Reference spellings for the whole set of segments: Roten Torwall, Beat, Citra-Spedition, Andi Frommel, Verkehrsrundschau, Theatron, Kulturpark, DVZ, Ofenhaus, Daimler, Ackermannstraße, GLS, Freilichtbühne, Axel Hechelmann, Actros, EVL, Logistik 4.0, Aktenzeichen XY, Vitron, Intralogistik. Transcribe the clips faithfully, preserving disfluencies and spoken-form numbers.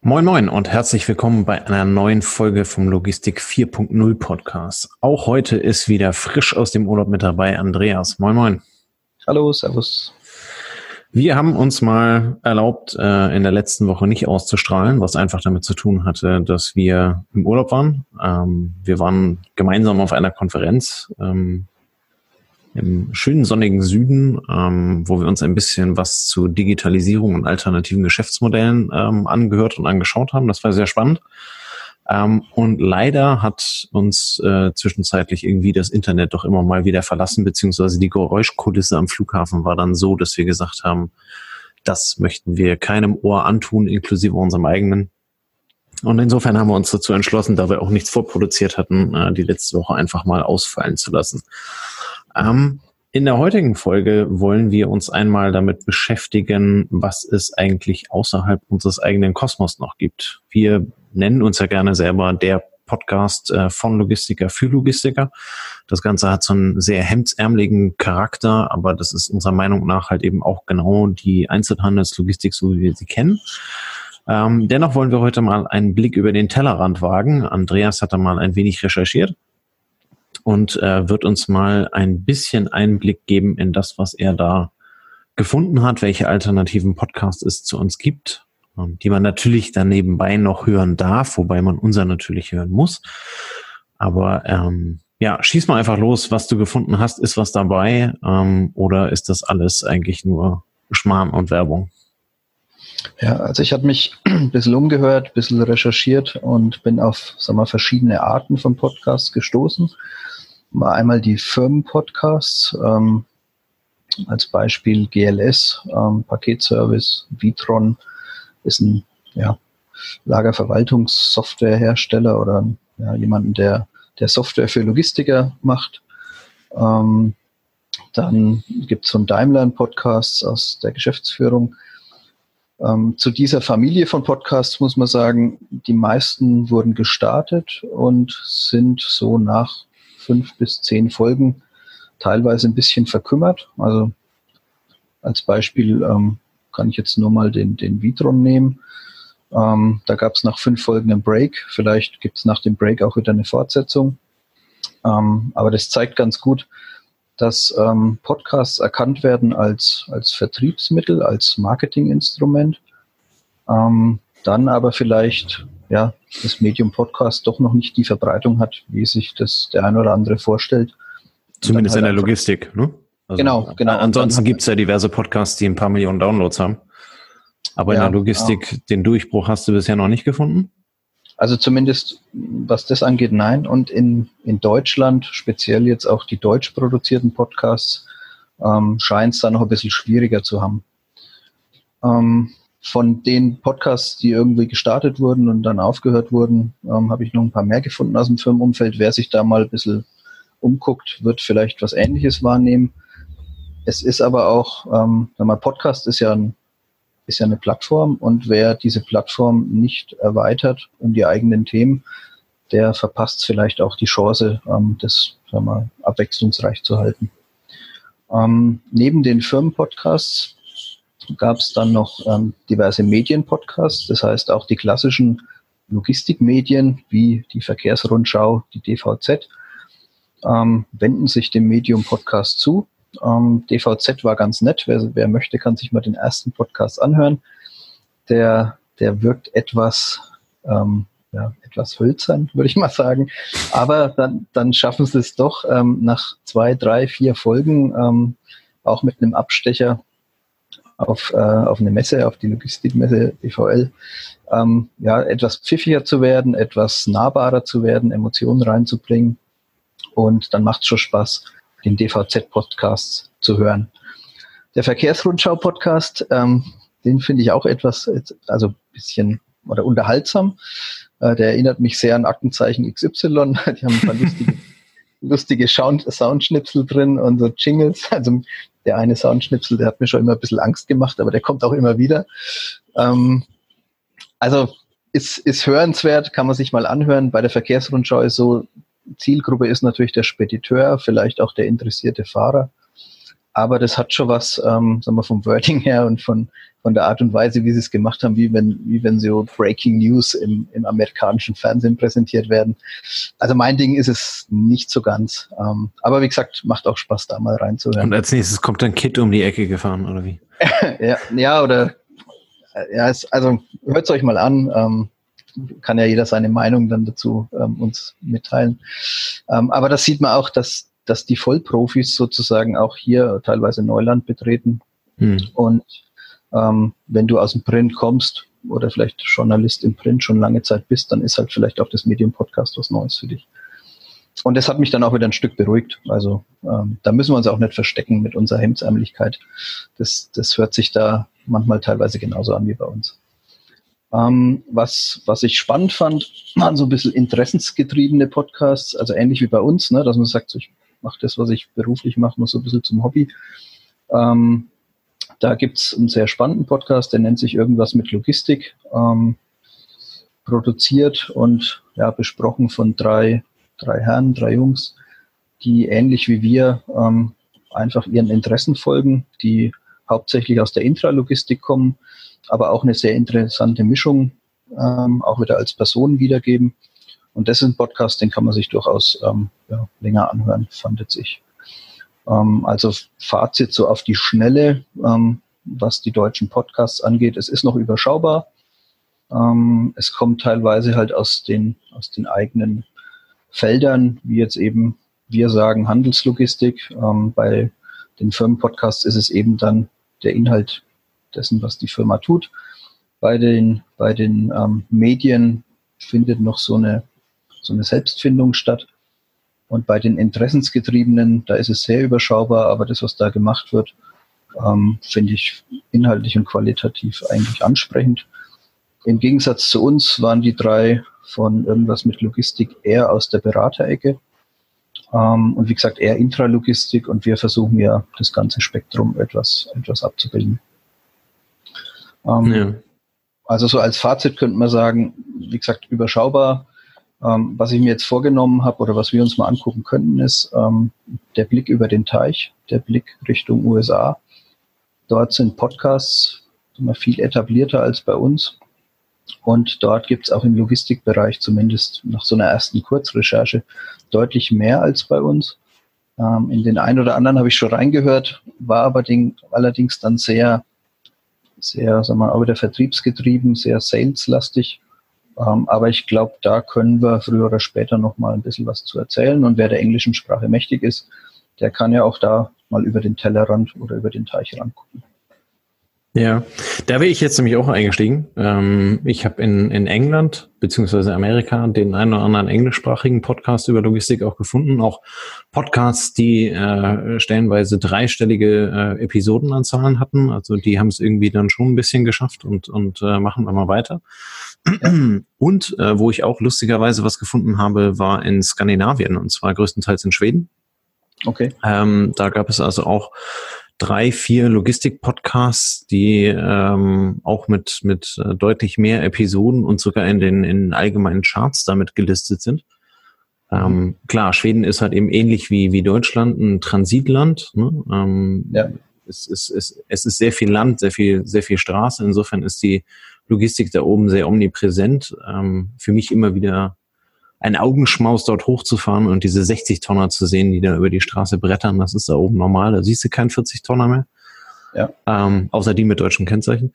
Moin Moin und herzlich willkommen bei einer neuen Folge vom Logistik vier Punkt null Podcast. Auch heute ist wieder frisch aus dem Urlaub mit dabei Andreas. Moin Moin. Hallo, Servus. Wir haben uns mal erlaubt, in der letzten Woche nicht auszustrahlen, was einfach damit zu tun hatte, dass wir im Urlaub waren. Wir waren gemeinsam auf einer Konferenz im schönen sonnigen Süden, ähm, wo wir uns ein bisschen was zu Digitalisierung und alternativen Geschäftsmodellen ähm, angehört und angeschaut haben. Das war sehr spannend. Ähm, und leider hat uns äh, zwischenzeitlich irgendwie das Internet doch immer mal wieder verlassen, beziehungsweise die Geräuschkulisse am Flughafen war dann so, dass wir gesagt haben, das möchten wir keinem Ohr antun, inklusive unserem eigenen. Und insofern haben wir uns dazu entschlossen, da wir auch nichts vorproduziert hatten, äh, die letzte Woche einfach mal ausfallen zu lassen. Ähm, in der heutigen Folge wollen wir uns einmal damit beschäftigen, was es eigentlich außerhalb unseres eigenen Kosmos noch gibt. Wir nennen uns ja gerne selber der Podcast äh, von Logistiker für Logistiker. Das Ganze hat so einen sehr hemdsärmeligen Charakter, aber das ist unserer Meinung nach halt eben auch genau die Einzelhandelslogistik, so wie wir sie kennen. Ähm, dennoch wollen wir heute mal einen Blick über den Tellerrand wagen. Andreas hat da mal ein wenig recherchiert und äh, wird uns mal ein bisschen Einblick geben in das, was er da gefunden hat, welche alternativen Podcasts es zu uns gibt, ähm, die man natürlich dann nebenbei noch hören darf, wobei man unseren natürlich hören muss. Aber ähm, ja, schieß mal einfach los, was du gefunden hast. Ist was dabei ähm, oder ist das alles eigentlich nur Schmarrn und Werbung? Ja, also ich habe mich ein bisschen umgehört, ein bisschen recherchiert und bin auf, sag mal, verschiedene Arten von Podcasts gestoßen. Mal einmal die Firmenpodcasts, ähm, als Beispiel G L S, ähm, Paketservice, Vitron ist ein ja, Lagerverwaltungssoftwarehersteller oder ja, jemanden, der, der Software für Logistiker macht. Ähm, dann gibt es von Daimler einen Podcast aus der Geschäftsführung. Ähm, zu dieser Familie von Podcasts muss man sagen, die meisten wurden gestartet und sind so nach fünf bis zehn Folgen teilweise ein bisschen verkümmert. Also als Beispiel ähm, kann ich jetzt nur mal den, den Vitron nehmen. Ähm, da gab es nach fünf Folgen einen Break. Vielleicht gibt es nach dem Break auch wieder eine Fortsetzung. Ähm, aber das zeigt ganz gut, dass ähm, Podcasts erkannt werden als, als Vertriebsmittel, als Marketinginstrument, ähm, dann aber vielleicht ja das Medium Podcast doch noch nicht die Verbreitung hat, wie sich das der ein oder andere vorstellt. Zumindest halt in der Logistik, ne? Also genau, genau. Ansonsten gibt es ja diverse Podcasts, die ein paar Millionen Downloads haben. Aber ja, in der Logistik, ja. Den Durchbruch hast du bisher noch nicht gefunden? Also zumindest, was das angeht, nein. Und in, in Deutschland, speziell jetzt auch die deutsch produzierten Podcasts, ähm, scheint es da noch ein bisschen schwieriger zu haben. Ähm, von den Podcasts, die irgendwie gestartet wurden und dann aufgehört wurden, ähm, habe ich noch ein paar mehr gefunden aus dem Firmenumfeld. Wer sich da mal ein bisschen umguckt, wird vielleicht was Ähnliches wahrnehmen. Es ist aber auch, ähm, sag mal, Podcast ist ja ein ist ja eine Plattform und wer diese Plattform nicht erweitert um die eigenen Themen, der verpasst vielleicht auch die Chance, das sagen wir mal, abwechslungsreich zu halten. Ähm, neben den Firmenpodcasts gab es dann noch ähm, diverse Medienpodcasts, das heißt auch die klassischen Logistikmedien wie die Verkehrsrundschau, die D V Z, ähm, wenden sich dem Medium Podcast zu. Um, D V Z war ganz nett. Wer, wer möchte, kann sich mal den ersten Podcast anhören. Der, der wirkt etwas, ähm, ja, etwas hölzern, würde ich mal sagen. Aber dann, dann schaffen sie es doch ähm, nach zwei, drei, vier Folgen, ähm, auch mit einem Abstecher auf, äh, auf eine Messe, auf die Logistikmesse E V L, ähm, ja, etwas pfiffiger zu werden, etwas nahbarer zu werden, Emotionen reinzubringen. Und dann macht es schon Spaß, den D V Z-Podcast zu hören. Der Verkehrsrundschau-Podcast, ähm, den finde ich auch etwas, also ein bisschen oder unterhaltsam. Äh, der erinnert mich sehr an Aktenzeichen X Y. Die haben ein paar lustige, lustige Sound- Soundschnipsel drin und so Jingles. Also der eine Soundschnipsel, der hat mir schon immer ein bisschen Angst gemacht, aber der kommt auch immer wieder. Ähm, also ist, ist hörenswert, kann man sich mal anhören. Bei der Verkehrsrundschau ist so, Zielgruppe ist natürlich der Spediteur, vielleicht auch der interessierte Fahrer. Aber das hat schon was, ähm, sagen wir, vom Wording her und von, von der Art und Weise, wie sie es gemacht haben, wie wenn, wie wenn so Breaking News im, im amerikanischen Fernsehen präsentiert werden. Also mein Ding ist es nicht so ganz. Ähm, aber wie gesagt, macht auch Spaß, da mal reinzuhören. Und als nächstes kommt dann Kid um die Ecke gefahren, oder wie? ja, ja, oder, ja, es, also hört es euch mal an. Ähm, kann ja jeder seine Meinung dann dazu ähm, uns mitteilen. Ähm, aber das sieht man auch, dass dass die Vollprofis sozusagen auch hier teilweise Neuland betreten. Hm. Und ähm, wenn du aus dem Print kommst oder vielleicht Journalist im Print schon lange Zeit bist, dann ist halt vielleicht auch das Medium-Podcast was Neues für dich. Und das hat mich dann auch wieder ein Stück beruhigt. Also ähm, da müssen wir uns auch nicht verstecken mit unserer Hemdsärmlichkeit. Das, das hört sich da manchmal teilweise genauso an wie bei uns. Ähm, was, was ich spannend fand, waren so ein bisschen interessensgetriebene Podcasts, also ähnlich wie bei uns, ne, dass man sagt, so ich mache das, was ich beruflich mache, noch so ein bisschen zum Hobby. Ähm, da gibt es einen sehr spannenden Podcast, der nennt sich irgendwas mit Logistik, ähm, produziert und ja, besprochen von drei, drei Herren, drei Jungs, die ähnlich wie wir ähm, einfach ihren Interessen folgen, die hauptsächlich aus der Intralogistik kommen, aber auch eine sehr interessante Mischung, ähm, auch wieder als Personen wiedergeben. Und das ist ein Podcast, den kann man sich durchaus ähm, ja, länger anhören, fand ich. Ähm, also Fazit so auf die Schnelle, ähm, was die deutschen Podcasts angeht. Es ist noch überschaubar. Ähm, es kommt teilweise halt aus den, aus den eigenen Feldern, wie jetzt eben wir sagen Handelslogistik. Ähm, bei den Firmenpodcasts ist es eben dann der Inhalt dessen, was die Firma tut. Bei den, bei den ähm, Medien findet noch so eine so eine Selbstfindung statt. Und bei den Interessensgetriebenen, da ist es sehr überschaubar, aber das, was da gemacht wird, ähm, finde ich inhaltlich und qualitativ eigentlich ansprechend. Im Gegensatz zu uns waren die drei von irgendwas mit Logistik eher aus der Beraterecke. Ähm, und wie gesagt, eher Intralogistik und wir versuchen ja, das ganze Spektrum etwas, etwas abzubilden. Ähm, ja. Also so als Fazit könnte man sagen, wie gesagt, überschaubar. Ähm, was ich mir jetzt vorgenommen habe oder was wir uns mal angucken könnten, ist ähm, der Blick über den Teich, der Blick Richtung U S A. Dort sind Podcasts immer viel etablierter als bei uns. Und dort gibt es auch im Logistikbereich, zumindest nach so einer ersten Kurzrecherche, deutlich mehr als bei uns. Ähm, in den einen oder anderen habe ich schon reingehört, war aber den, allerdings dann sehr, sehr, sagen wir mal, auch wieder vertriebsgetrieben, sehr saleslastig. Um, aber ich glaube, da können wir früher oder später noch mal ein bisschen was zu erzählen. Und wer der englischen Sprache mächtig ist, der kann ja auch da mal über den Tellerrand oder über den Teich rangucken. Ja, da wäre ich jetzt nämlich auch eingestiegen. Ähm, ich habe in, in England beziehungsweise Amerika den einen oder anderen englischsprachigen Podcast über Logistik auch gefunden. Auch Podcasts, die äh, stellenweise dreistellige äh, Episodenanzahlen hatten. Also die haben es irgendwie dann schon ein bisschen geschafft und, und äh, machen wir mal weiter. Und äh, wo ich auch lustigerweise was gefunden habe, war in Skandinavien und zwar größtenteils in Schweden. Okay. Ähm, da gab es also auch drei, vier Logistik-Podcasts, die ähm, auch mit mit deutlich mehr Episoden und sogar in den in allgemeinen Charts damit gelistet sind. Ähm, klar, Schweden ist halt eben ähnlich wie wie Deutschland ein Transitland. Ne? Ähm, ja. Es ist es, es ist sehr viel Land, sehr viel sehr viel Straße. Insofern ist die Logistik da oben sehr omnipräsent. Ähm, für mich immer wieder ein Augenschmaus, dort hochzufahren und diese sechzig Tonner zu sehen, die da über die Straße brettern, das ist da oben normal, da siehst du keinen vierzig Tonner mehr, ja. ähm, außer die mit deutschen Kennzeichen.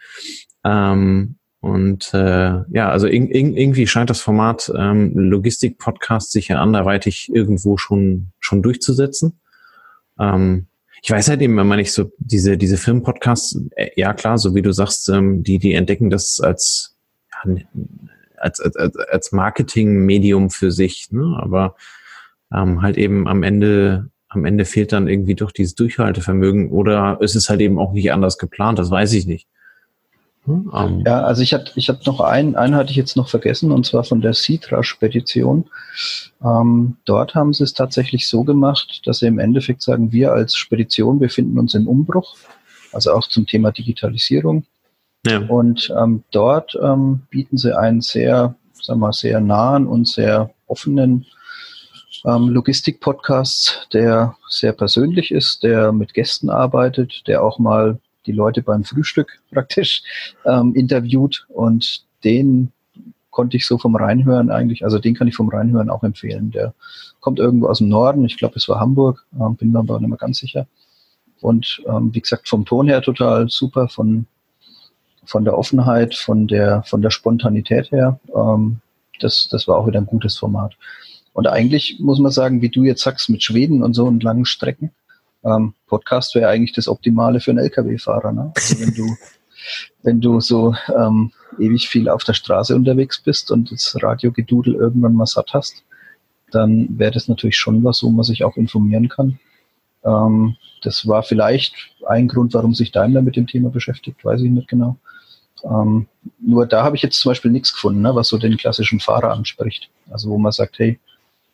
Ähm, und äh, ja, also in, in, irgendwie scheint das Format ähm, Logistik-Podcast sich ja anderweitig irgendwo schon schon durchzusetzen. Ähm, Ich weiß halt eben, wenn man nicht so diese diese Filmpodcasts, äh, ja klar, so wie du sagst, ähm, die die entdecken das als ja, als als als Marketingmedium für sich, ne? Aber ähm, halt eben am Ende am Ende fehlt dann irgendwie doch dieses Durchhaltevermögen oder ist es halt eben auch nicht anders geplant, das weiß ich nicht. Hm? Ähm. Ja, also ich hatte ich hatte noch einen einen hatte ich jetzt noch vergessen und zwar von der Citra-Spedition. Ähm, dort haben sie es tatsächlich so gemacht, dass sie im Endeffekt sagen, wir als Spedition befinden uns im Umbruch, also auch zum Thema Digitalisierung. Ja. Und ähm, dort ähm, bieten sie einen sehr, sagen wir, sehr nahen und sehr offenen ähm, Logistik-Podcasts, der sehr persönlich ist, der mit Gästen arbeitet, der auch mal die Leute beim Frühstück praktisch ähm, interviewt, und den konnte ich so vom Reinhören eigentlich, also den kann ich vom Reinhören auch empfehlen. Der kommt irgendwo aus dem Norden, ich glaube, es war Hamburg, äh, bin mir aber nicht mehr ganz sicher. Und ähm, wie gesagt, vom Ton her total super, von von der Offenheit, von der von der Spontanität her, ähm, das, das war auch wieder ein gutes Format. Und eigentlich muss man sagen, wie du jetzt sagst, mit Schweden und so und langen Strecken, ähm, Podcast wäre eigentlich das Optimale für einen L K W-Fahrer, ne? Also wenn du, wenn du so ähm, ewig viel auf der Straße unterwegs bist und das Radiogedudel irgendwann mal satt hast, dann wäre das natürlich schon was, wo man sich auch informieren kann. Ähm, das war vielleicht ein Grund, warum sich Daimler mit dem Thema beschäftigt, weiß ich nicht genau. Ähm, nur da habe ich jetzt zum Beispiel nichts gefunden, ne, was so den klassischen Fahrer anspricht. Also wo man sagt, hey,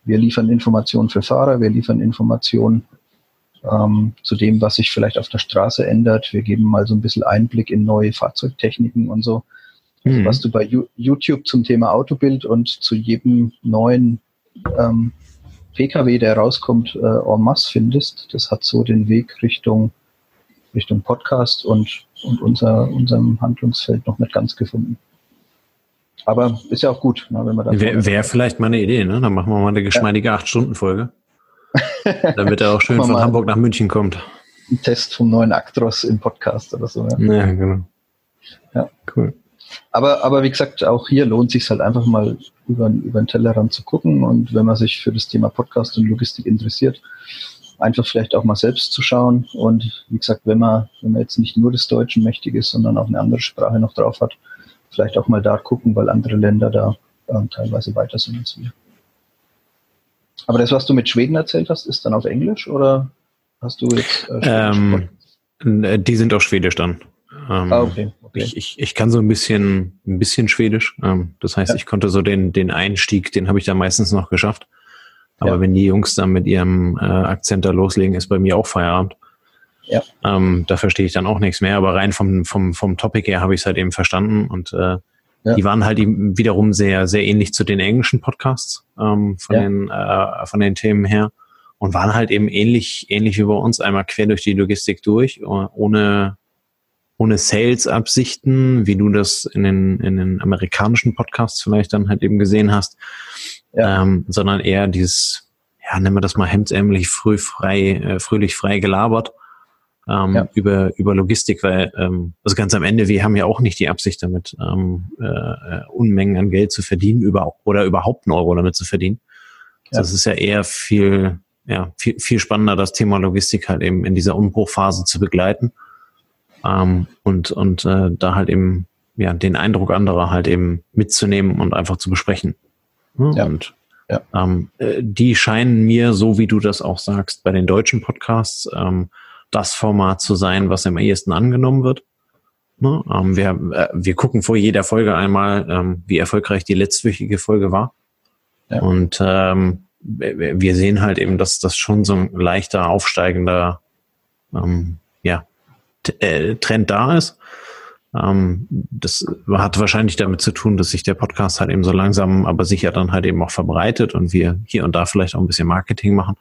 wir liefern Informationen für Fahrer, wir liefern Informationen ähm, zu dem, was sich vielleicht auf der Straße ändert. Wir geben mal so ein bisschen Einblick in neue Fahrzeugtechniken und so. Mhm. Also was du bei You- YouTube zum Thema Autobild und zu jedem neuen ähm, P K W, der rauskommt, äh, en masse findest, das hat so den Weg Richtung Richtung Podcast und, und unser, unserem Handlungsfeld noch nicht ganz gefunden. Aber ist ja auch gut, ne, wenn man da. Wäre wär vielleicht mal eine Idee, ne? Dann machen wir mal eine geschmeidige acht-Stunden-Folge. Ja. Damit er auch schön von Hamburg nach München kommt. Ein Test vom neuen Actros im Podcast oder so. Ja, ja, genau. Ja, cool. Aber, aber wie gesagt, auch hier lohnt es sich halt einfach mal über, über den Tellerrand zu gucken. Und wenn man sich für das Thema Podcast und Logistik interessiert, einfach vielleicht auch mal selbst zu schauen. Und wie gesagt, wenn man, wenn man jetzt nicht nur des Deutschen mächtig ist, sondern auch eine andere Sprache noch drauf hat, vielleicht auch mal da gucken, weil andere Länder da äh, teilweise weiter sind als wir. Aber das, was du mit Schweden erzählt hast, ist dann auf Englisch oder hast du jetzt äh, ähm, die sind auf Schwedisch dann. Ähm, ah, okay. Okay. Ich, ich, ich kann so ein bisschen ein bisschen Schwedisch. Ähm, das heißt, ja. Ich konnte so den, den Einstieg, den habe ich da meistens noch geschafft. Aber ja. Wenn die Jungs dann mit ihrem äh, Akzent da loslegen, ist bei mir auch Feierabend. Ja. Ähm, da verstehe ich dann auch nichts mehr, aber rein vom vom vom Topic her habe ich es halt eben verstanden und äh, ja. Die waren halt eben wiederum sehr sehr ähnlich zu den englischen Podcasts ähm, von ja. den äh, von den Themen her und waren halt eben ähnlich ähnlich wie bei uns, einmal quer durch die Logistik durch, ohne ohne Sales-Absichten, wie du das in den in den amerikanischen Podcasts vielleicht dann halt eben gesehen hast, ja. ähm, sondern eher dieses, ja, nennen wir das mal hemdsärmlich früh frei äh, fröhlich frei gelabert. Ähm, ja. über, über Logistik, weil ähm, also ganz am Ende, wir haben ja auch nicht die Absicht damit, ähm, äh, Unmengen an Geld zu verdienen über, oder überhaupt einen Euro damit zu verdienen. Ja. Also das ist ja eher viel, ja, viel, viel spannender, das Thema Logistik halt eben in dieser Umbruchphase zu begleiten ähm, und, und äh, da halt eben ja, den Eindruck anderer halt eben mitzunehmen und einfach zu besprechen. Hm? Ja. Und ja. Ähm, die scheinen mir, so wie du das auch sagst, bei den deutschen Podcasts, ähm, das Format zu sein, was am ehesten angenommen wird. Ne? Ähm, wir, äh, wir gucken vor jeder Folge einmal, ähm, wie erfolgreich die letztwöchige Folge war. Ja. Und ähm, wir sehen halt eben, dass das schon so ein leichter, aufsteigender ähm, ja, t- äh, Trend da ist. Ähm, das hat wahrscheinlich damit zu tun, dass sich der Podcast halt eben so langsam, aber sicher dann halt eben auch verbreitet und wir hier und da vielleicht auch ein bisschen Marketing machen.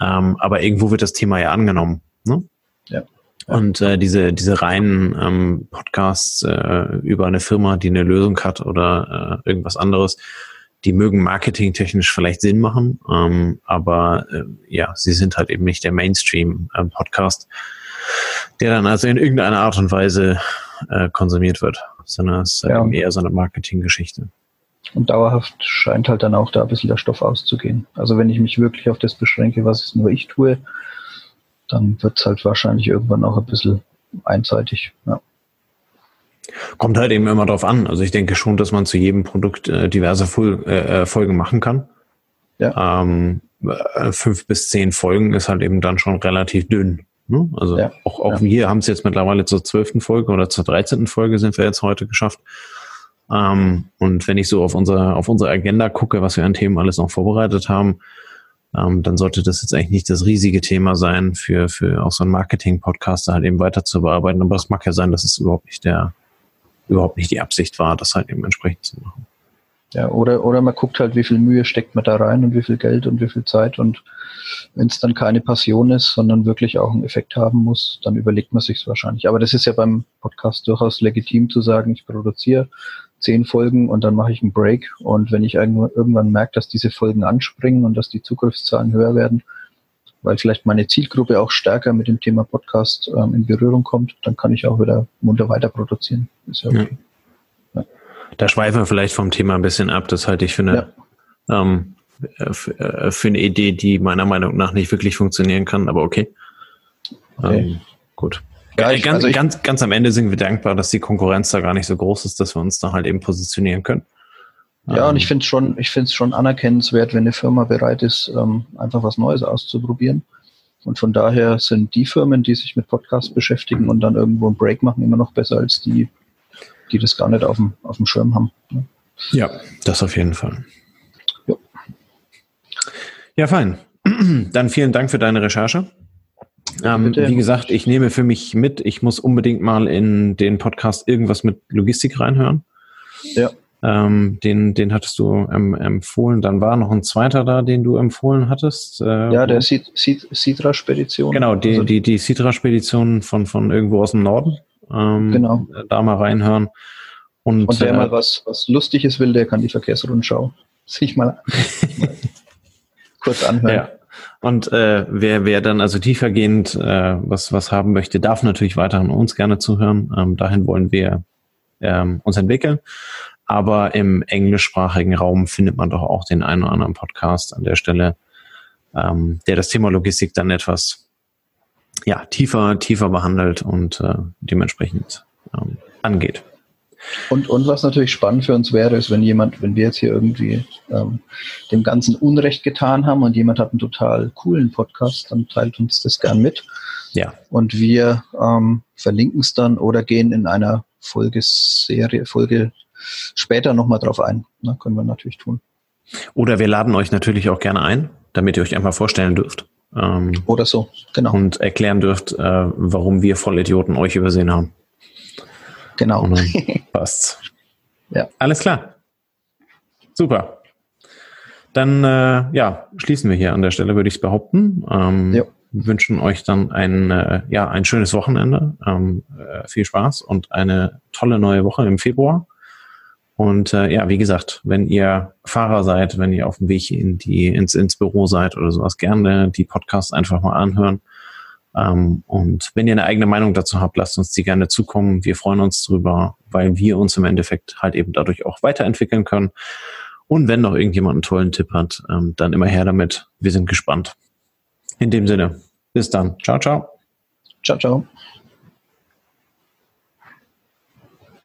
Ähm, aber irgendwo wird das Thema ja angenommen. Ne? Ja. Und äh, diese diese reinen ähm, Podcasts äh, über eine Firma, die eine Lösung hat oder äh, irgendwas anderes, die mögen marketingtechnisch vielleicht Sinn machen, ähm, aber äh, ja, sie sind halt eben nicht der Mainstream-Podcast, ähm, der dann also in irgendeiner Art und Weise äh, konsumiert wird, sondern es ist halt ja. eher so eine Marketinggeschichte. Und dauerhaft scheint halt dann auch da ein bisschen der Stoff auszugehen. Also wenn ich mich wirklich auf das beschränke, was nur ich tue, dann wird es halt wahrscheinlich irgendwann auch ein bisschen einseitig. Ja. Kommt halt eben immer drauf an. Also ich denke schon, dass man zu jedem Produkt äh, diverse Fol- äh, Folgen machen kann. Ja. Ähm, äh, fünf bis zehn Folgen ist halt eben dann schon relativ dünn. Ne? Also ja. auch, auch ja. wir haben es jetzt mittlerweile zur zwölften Folge oder zur dreizehnten Folge sind wir jetzt heute geschafft. Ähm, und wenn ich so auf unsere, auf unsere Agenda gucke, was wir an Themen alles noch vorbereitet haben, ähm, dann sollte das jetzt eigentlich nicht das riesige Thema sein, für, für auch so einen Marketing-Podcast halt eben weiter zu bearbeiten. Aber es mag ja sein, dass es überhaupt nicht der, überhaupt nicht die Absicht war, das halt eben entsprechend zu machen. Ja, oder, oder man guckt halt, wie viel Mühe steckt man da rein und wie viel Geld und wie viel Zeit, und wenn es dann keine Passion ist, sondern wirklich auch einen Effekt haben muss, dann überlegt man sich es wahrscheinlich. Aber das ist ja beim Podcast durchaus legitim zu sagen, ich produziere zehn Folgen und dann mache ich einen Break, und wenn ich irgendwann merke, dass diese Folgen anspringen und dass die Zugriffszahlen höher werden, weil vielleicht meine Zielgruppe auch stärker mit dem Thema Podcast ähm, in Berührung kommt, dann kann ich auch wieder munter weiter produzieren. Ist ja okay. Ja. Da schweifen wir vielleicht vom Thema ein bisschen ab. Das halte ich für eine, ja. ähm, für eine Idee, die meiner Meinung nach nicht wirklich funktionieren kann, aber okay. okay. Ähm, gut. Ja, ich, ganz, also ich, ganz, ganz am Ende sind wir dankbar, dass die Konkurrenz da gar nicht so groß ist, dass wir uns da halt eben positionieren können. Ja, ähm, und ich finde es schon, ich finde es schon anerkennenswert, wenn eine Firma bereit ist, ähm, einfach was Neues auszuprobieren. Und von daher sind die Firmen, die sich mit Podcasts beschäftigen und dann irgendwo einen Break machen, immer noch besser als die, die das gar nicht auf dem, auf dem Schirm haben. Ne? Ja, das auf jeden Fall. Ja, ja, fein. Dann vielen Dank für deine Recherche. Ähm, wie gesagt, ich nehme für mich mit, ich muss unbedingt mal in den Podcast irgendwas mit Logistik reinhören. Ja. Ähm, den, den hattest du ähm, empfohlen. Dann war noch ein zweiter da, den du empfohlen hattest. Äh, ja, der Citra-Spedition. Genau, die, also die, die Citra-Spedition von, von irgendwo aus dem Norden. Ähm, genau. Da mal reinhören. Und, und wer äh, mal was, was Lustiges will, der kann die Verkehrsrundschau sich mal kurz anhören. Ja. Und äh, wer, wer dann also tiefergehend äh, was, was haben möchte, darf natürlich weiterhin uns gerne zuhören. Ähm, dahin wollen wir ähm, uns entwickeln. Aber im englischsprachigen Raum findet man doch auch den einen oder anderen Podcast an der Stelle, ähm, der das Thema Logistik dann etwas ja, tiefer, tiefer behandelt und äh, dementsprechend ähm, angeht. Und, und was natürlich spannend für uns wäre, ist, wenn jemand, wenn wir jetzt hier irgendwie ähm, dem ganzen Unrecht getan haben und jemand hat einen total coolen Podcast, dann teilt uns das gern mit. Ja. Und wir ähm, verlinken es dann oder gehen in einer Folgeserie, Folge später nochmal drauf ein. Na, können wir natürlich tun. Oder wir laden euch natürlich auch gerne ein, damit ihr euch einfach vorstellen dürft. Ähm, Oder so, genau. Und erklären dürft, äh, warum wir Vollidioten euch übersehen haben. Genau. Und dann passt's. Ja. Alles klar. Super. Dann äh, ja, schließen wir hier an der Stelle, würde ich es behaupten. Ähm, ja. Wünschen euch dann ein, äh, ja, ein schönes Wochenende. Ähm, äh, viel Spaß und eine tolle neue Woche im Februar. Und äh, ja, wie gesagt, wenn ihr Fahrer seid, wenn ihr auf dem Weg in die, ins, ins Büro seid oder sowas, gerne die Podcasts einfach mal anhören. Ähm, und wenn ihr eine eigene Meinung dazu habt, lasst uns die gerne zukommen. Wir freuen uns drüber, weil wir uns im Endeffekt halt eben dadurch auch weiterentwickeln können. Und wenn noch irgendjemand einen tollen Tipp hat, ähm, dann immer her damit. Wir sind gespannt. In dem Sinne, bis dann. Ciao, ciao. Ciao, ciao.